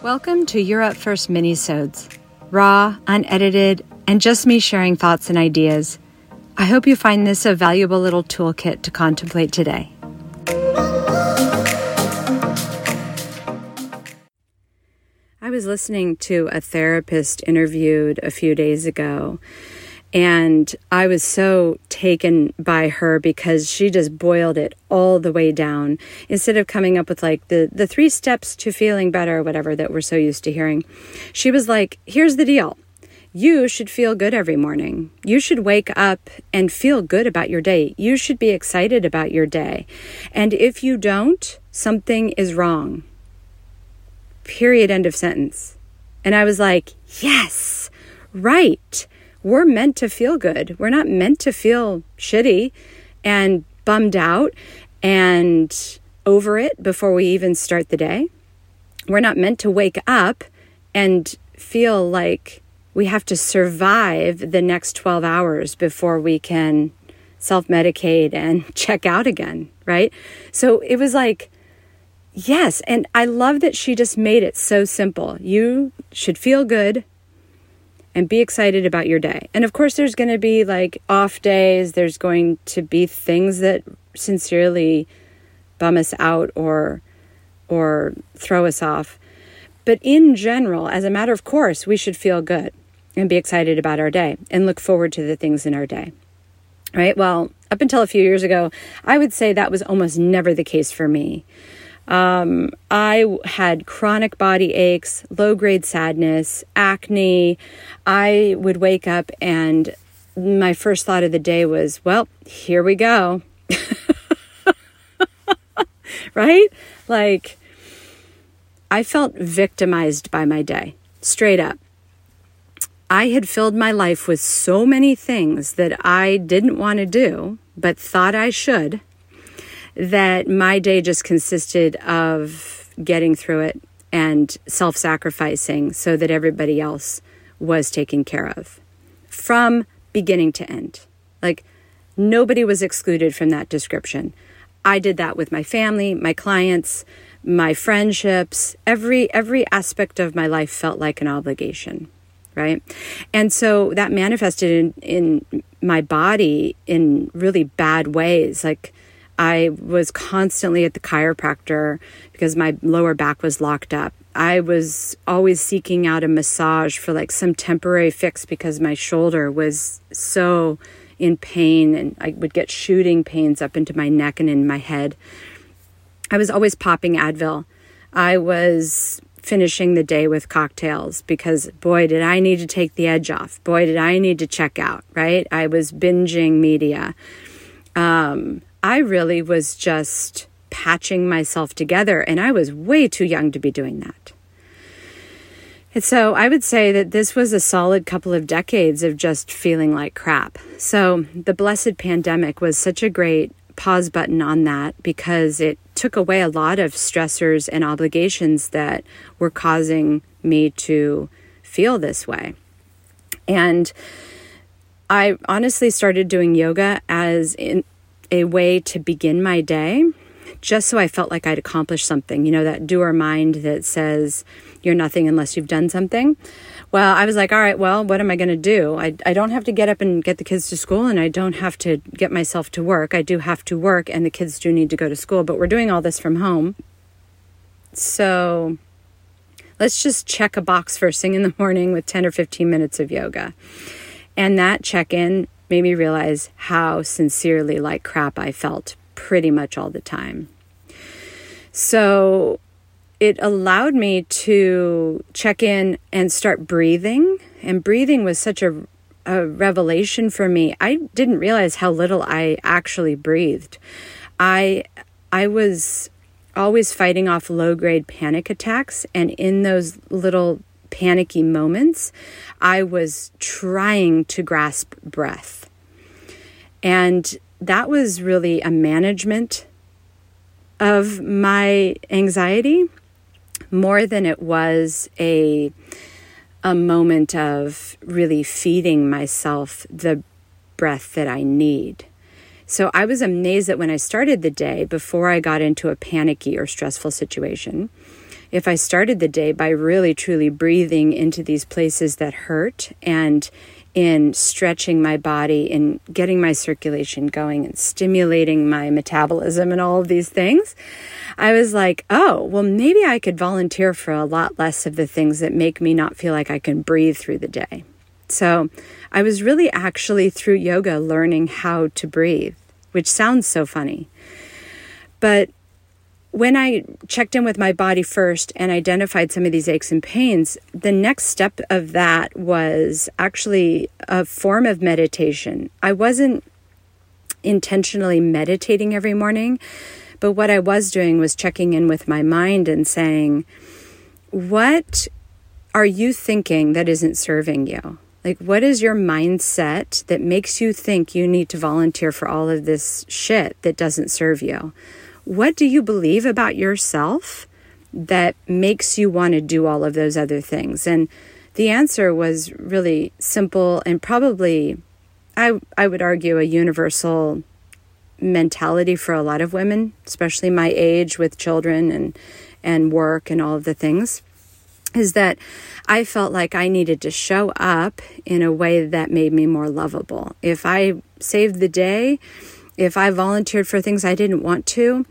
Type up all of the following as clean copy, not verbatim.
Welcome to Europe First Minisodes, raw, unedited, and just me sharing thoughts and ideas. I hope you find this a valuable little toolkit to contemplate today. I was listening to a therapist interviewed a few days ago, and I was so taken by her because she just boiled it all the way down. Instead of coming up with like the 3 steps to feeling better or whatever that we're so used to hearing, she was like, here's the deal. You should feel good every morning. You should wake up and feel good about your day. You should be excited about your day. And if you don't, something is wrong. Period. End of sentence. And I was like, yes, right. We're meant to feel good. We're not meant to feel shitty and bummed out and over it before we even start the day. We're not meant to wake up and feel like we have to survive the next 12 hours before we can self-medicate and check out again, right? So it was like, yes. And I love that she just made it so simple. You should feel good and be excited about your day. And of course, there's going to be like off days. There's going to be things that sincerely bum us out or throw us off. But in general, as a matter of course, we should feel good and be excited about our day and look forward to the things in our day, right? Well, up until a few years ago, I would say that was almost never the case for me. I had chronic body aches, low-grade sadness, acne. I would wake up and my first thought of the day was, well, here we go, right? Like, I felt victimized by my day, straight up. I had filled my life with so many things that I didn't want to do, but thought I should, that my day just consisted of getting through it and self-sacrificing so that everybody else was taken care of from beginning to end. Like, nobody was excluded from that description. I did that with my family, my clients, my friendships. Every aspect of my life felt like an obligation, right? And so that manifested in my body in really bad ways. Like, I was constantly at the chiropractor because my lower back was locked up. I was always seeking out a massage for like some temporary fix because my shoulder was so in pain, and I would get shooting pains up into my neck and in my head. I was always popping Advil. I was finishing the day with cocktails because boy, did I need to take the edge off. Boy, did I need to check out, right? I was binging media. I really was just patching myself together, and I was way too young to be doing that. And so I would say that this was a solid couple of decades of just feeling like crap. So the blessed pandemic was such a great pause button on that because it took away a lot of stressors and obligations that were causing me to feel this way. And I honestly started doing yoga as a way to begin my day, just so I felt like I'd accomplished something. You know, that doer mind that says you're nothing unless you've done something. Well, I was like, all right, well, what am I going to do? I don't have to get up and get the kids to school, and I don't have to get myself to work. I do have to work, and the kids do need to go to school, but we're doing all this from home. So let's just check a box first thing in the morning with 10 or 15 minutes of yoga. And that check-in made me realize how sincerely like crap I felt pretty much all the time. So it allowed me to check in and start breathing. And breathing was such a revelation for me. I didn't realize how little I actually breathed. I was always fighting off low-grade panic attacks. And in those little panicky moments, I was trying to grasp breath. And that was really a management of my anxiety more than it was a moment of really feeding myself the breath that I need. So I was amazed that when I started the day, before I got into a panicky or stressful situation, if I started the day by really truly breathing into these places that hurt and in stretching my body and getting my circulation going and stimulating my metabolism and all of these things, I was like, oh, well, maybe I could volunteer for a lot less of the things that make me not feel like I can breathe through the day. So I was really actually through yoga learning how to breathe, which sounds so funny. But when I checked in with my body first and identified some of these aches and pains, the next step of that was actually a form of meditation. I wasn't intentionally meditating every morning, but what I was doing was checking in with my mind and saying, what are you thinking that isn't serving you? Like, what is your mindset that makes you think you need to volunteer for all of this shit that doesn't serve you? What do you believe about yourself that makes you want to do all of those other things? And the answer was really simple and probably, I would argue, a universal mentality for a lot of women, especially my age with children and work and all of the things, is that I felt like I needed to show up in a way that made me more lovable. If I saved the day, if I volunteered for things I didn't want to,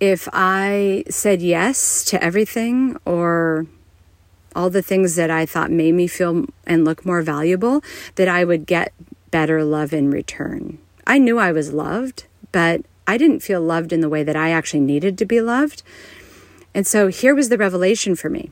if I said yes to everything or all the things that I thought made me feel and look more valuable, that I would get better love in return. I knew I was loved, but I didn't feel loved in the way that I actually needed to be loved. And so here was the revelation for me.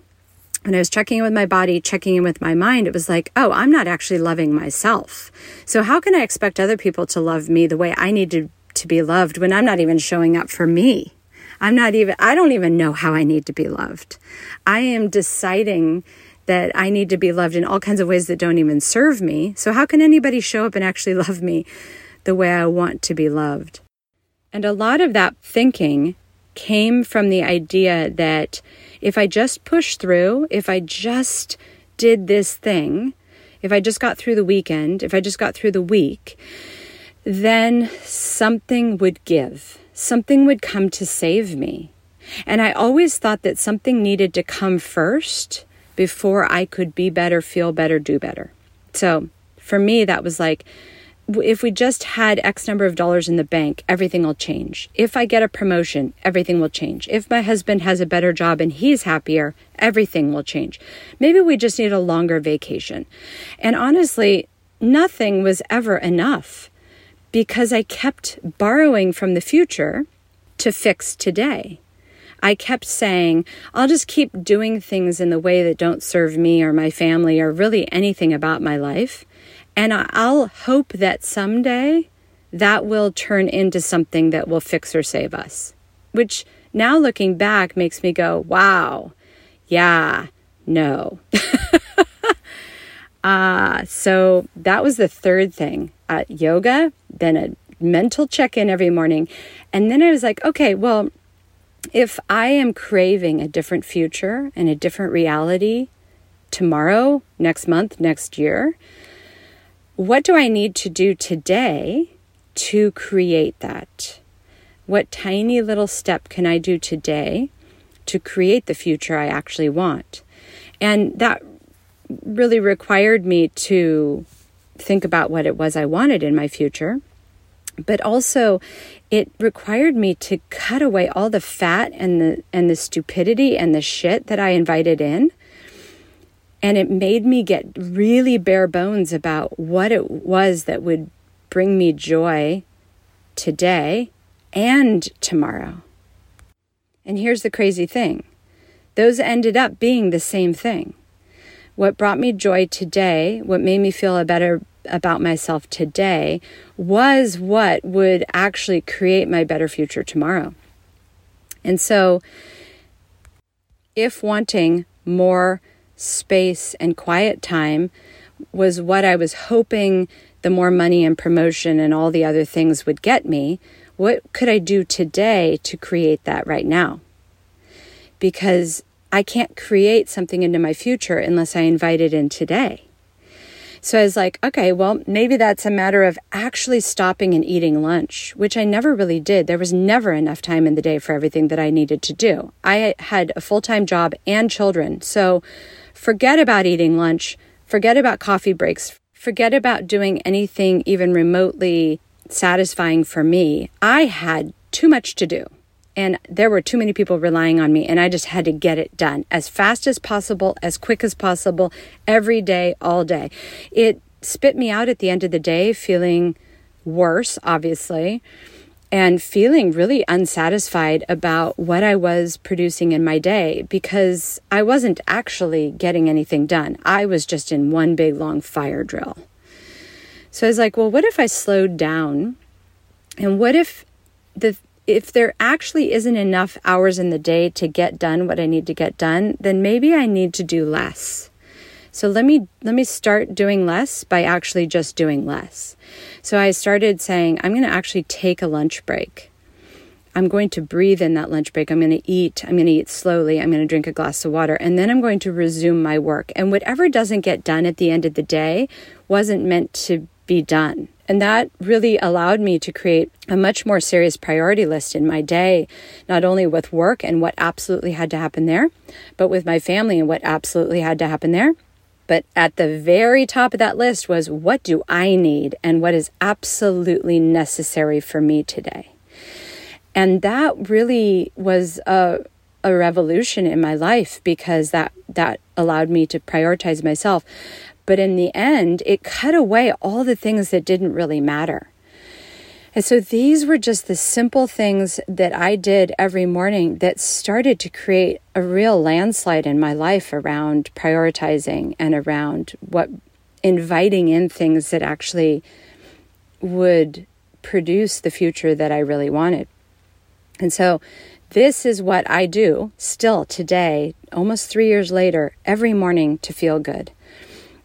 When I was checking in with my body, checking in with my mind, it was like, oh, I'm not actually loving myself. So how can I expect other people to love me the way I need to be loved when I'm not even showing up for me? I don't even know how I need to be loved. I am deciding that I need to be loved in all kinds of ways that don't even serve me. So how can anybody show up and actually love me the way I want to be loved? And a lot of that thinking came from the idea that if I just push through, if I just did this thing, if I just got through the weekend, if I just got through the week, then something would give. Something would come to save me. And I always thought that something needed to come first before I could be better, feel better, do better. So for me, that was like, if we just had X number of dollars in the bank, everything will change. If I get a promotion, everything will change. If my husband has a better job and he's happier, everything will change. Maybe we just need a longer vacation. And honestly, nothing was ever enough, because I kept borrowing from the future to fix today. I kept saying, I'll just keep doing things in the way that don't serve me or my family or really anything about my life. And I'll hope that someday that will turn into something that will fix or save us. Which now looking back makes me go, wow, yeah, no. So that was the third thing. Yoga, then a mental check-in every morning. And then I was like, okay, well, if I am craving a different future and a different reality tomorrow, next month, next year, what do I need to do today to create that? What tiny little step can I do today to create the future I actually want? And that really required me to think about what it was I wanted in my future, but also it required me to cut away all the fat and the stupidity and the shit that I invited in. And it made me get really bare bones about what it was that would bring me joy today and tomorrow. And here's the crazy thing. Those ended up being the same thing. What brought me joy today, what made me feel better about myself today, was what would actually create my better future tomorrow. And so if wanting more space and quiet time was what I was hoping the more money and promotion and all the other things would get me, what could I do today to create that right now? Because I can't create something into my future unless I invite it in today. So I was like, okay, well, maybe that's a matter of actually stopping and eating lunch, which I never really did. There was never enough time in the day for everything that I needed to do. I had a full-time job and children. So forget about eating lunch, forget about coffee breaks, forget about doing anything even remotely satisfying for me. I had too much to do. And there were too many people relying on me, and I just had to get it done as fast as possible, as quick as possible, every day, all day. It spit me out at the end of the day, feeling worse, obviously, and feeling really unsatisfied about what I was producing in my day because I wasn't actually getting anything done. I was just in one big, long fire drill. So I was like, well, what if I slowed down? And what if if there actually isn't enough hours in the day to get done what I need to get done, then maybe I need to do less. So let me start doing less by actually just doing less. So I started saying, I'm going to actually take a lunch break. I'm going to breathe in that lunch break. I'm going to eat slowly. I'm going to drink a glass of water, and then I'm going to resume my work. And whatever doesn't get done at the end of the day wasn't meant to be done. And that really allowed me to create a much more serious priority list in my day, not only with work and what absolutely had to happen there, but with my family and what absolutely had to happen there. But at the very top of that list was, what do I need and what is absolutely necessary for me today? And that really was a revolution in my life, because that allowed me to prioritize myself. But in the end, it cut away all the things that didn't really matter. And so these were just the simple things that I did every morning that started to create a real landslide in my life around prioritizing and around inviting in things that actually would produce the future that I really wanted. And so this is what I do still today, almost 3 years later, every morning to feel good.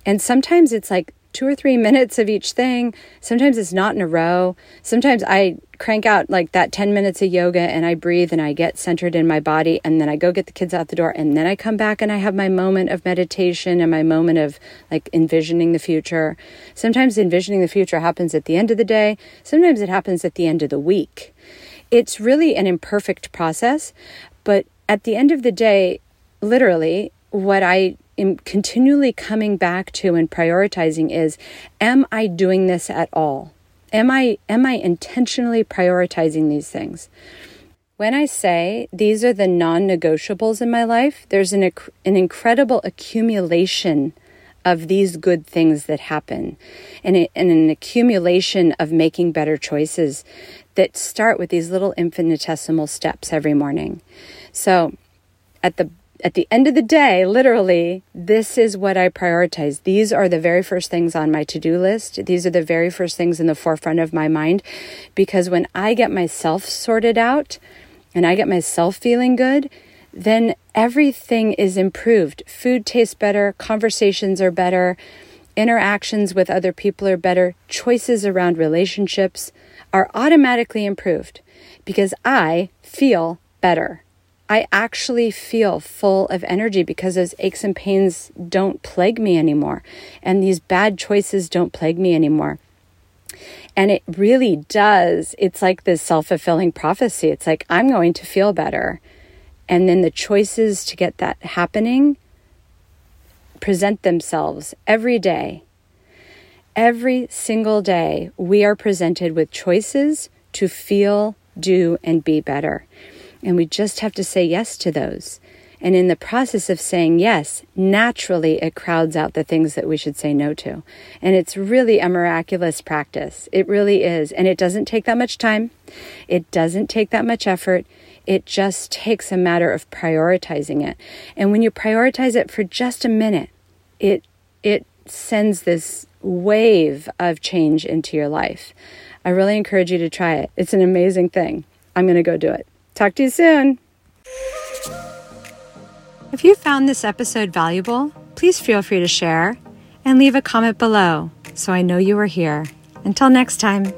And sometimes it's like 2 or 3 minutes of each thing. Sometimes it's not in a row. Sometimes I crank out like that 10 minutes of yoga and I breathe and I get centered in my body, and then I go get the kids out the door, and then I come back and I have my moment of meditation and my moment of like envisioning the future. Sometimes envisioning the future happens at the end of the day. Sometimes it happens at the end of the week. It's really an imperfect process, but at the end of the day, literally what I am continually coming back to and prioritizing is, am I doing this at all? Am I intentionally prioritizing these things? When I say these are the non-negotiables in my life, there's an incredible accumulation of these good things that happen, and an accumulation of making better choices that start with these little infinitesimal steps every morning. So at the end of the day, literally, this is what I prioritize. These are the very first things on my to-do list. These are the very first things in the forefront of my mind, because when I get myself sorted out and I get myself feeling good, then everything is improved. Food tastes better, conversations are better, interactions with other people are better, choices around relationships are automatically improved because I feel better. I actually feel full of energy because those aches and pains don't plague me anymore. And these bad choices don't plague me anymore. And it really does. It's like this self-fulfilling prophecy. It's like, I'm going to feel better. And then the choices to get that happening present themselves every day. Every single day, we are presented with choices to feel, do, and be better. And we just have to say yes to those. And in the process of saying yes, naturally it crowds out the things that we should say no to. And it's really a miraculous practice. It really is. And it doesn't take that much time. It doesn't take that much effort. It just takes a matter of prioritizing it. And when you prioritize it for just a minute, it sends this wave of change into your life. I really encourage you to try it. It's an amazing thing. I'm going to go do it. Talk to you soon. If you found this episode valuable, please feel free to share and leave a comment below so I know you were here. Until next time.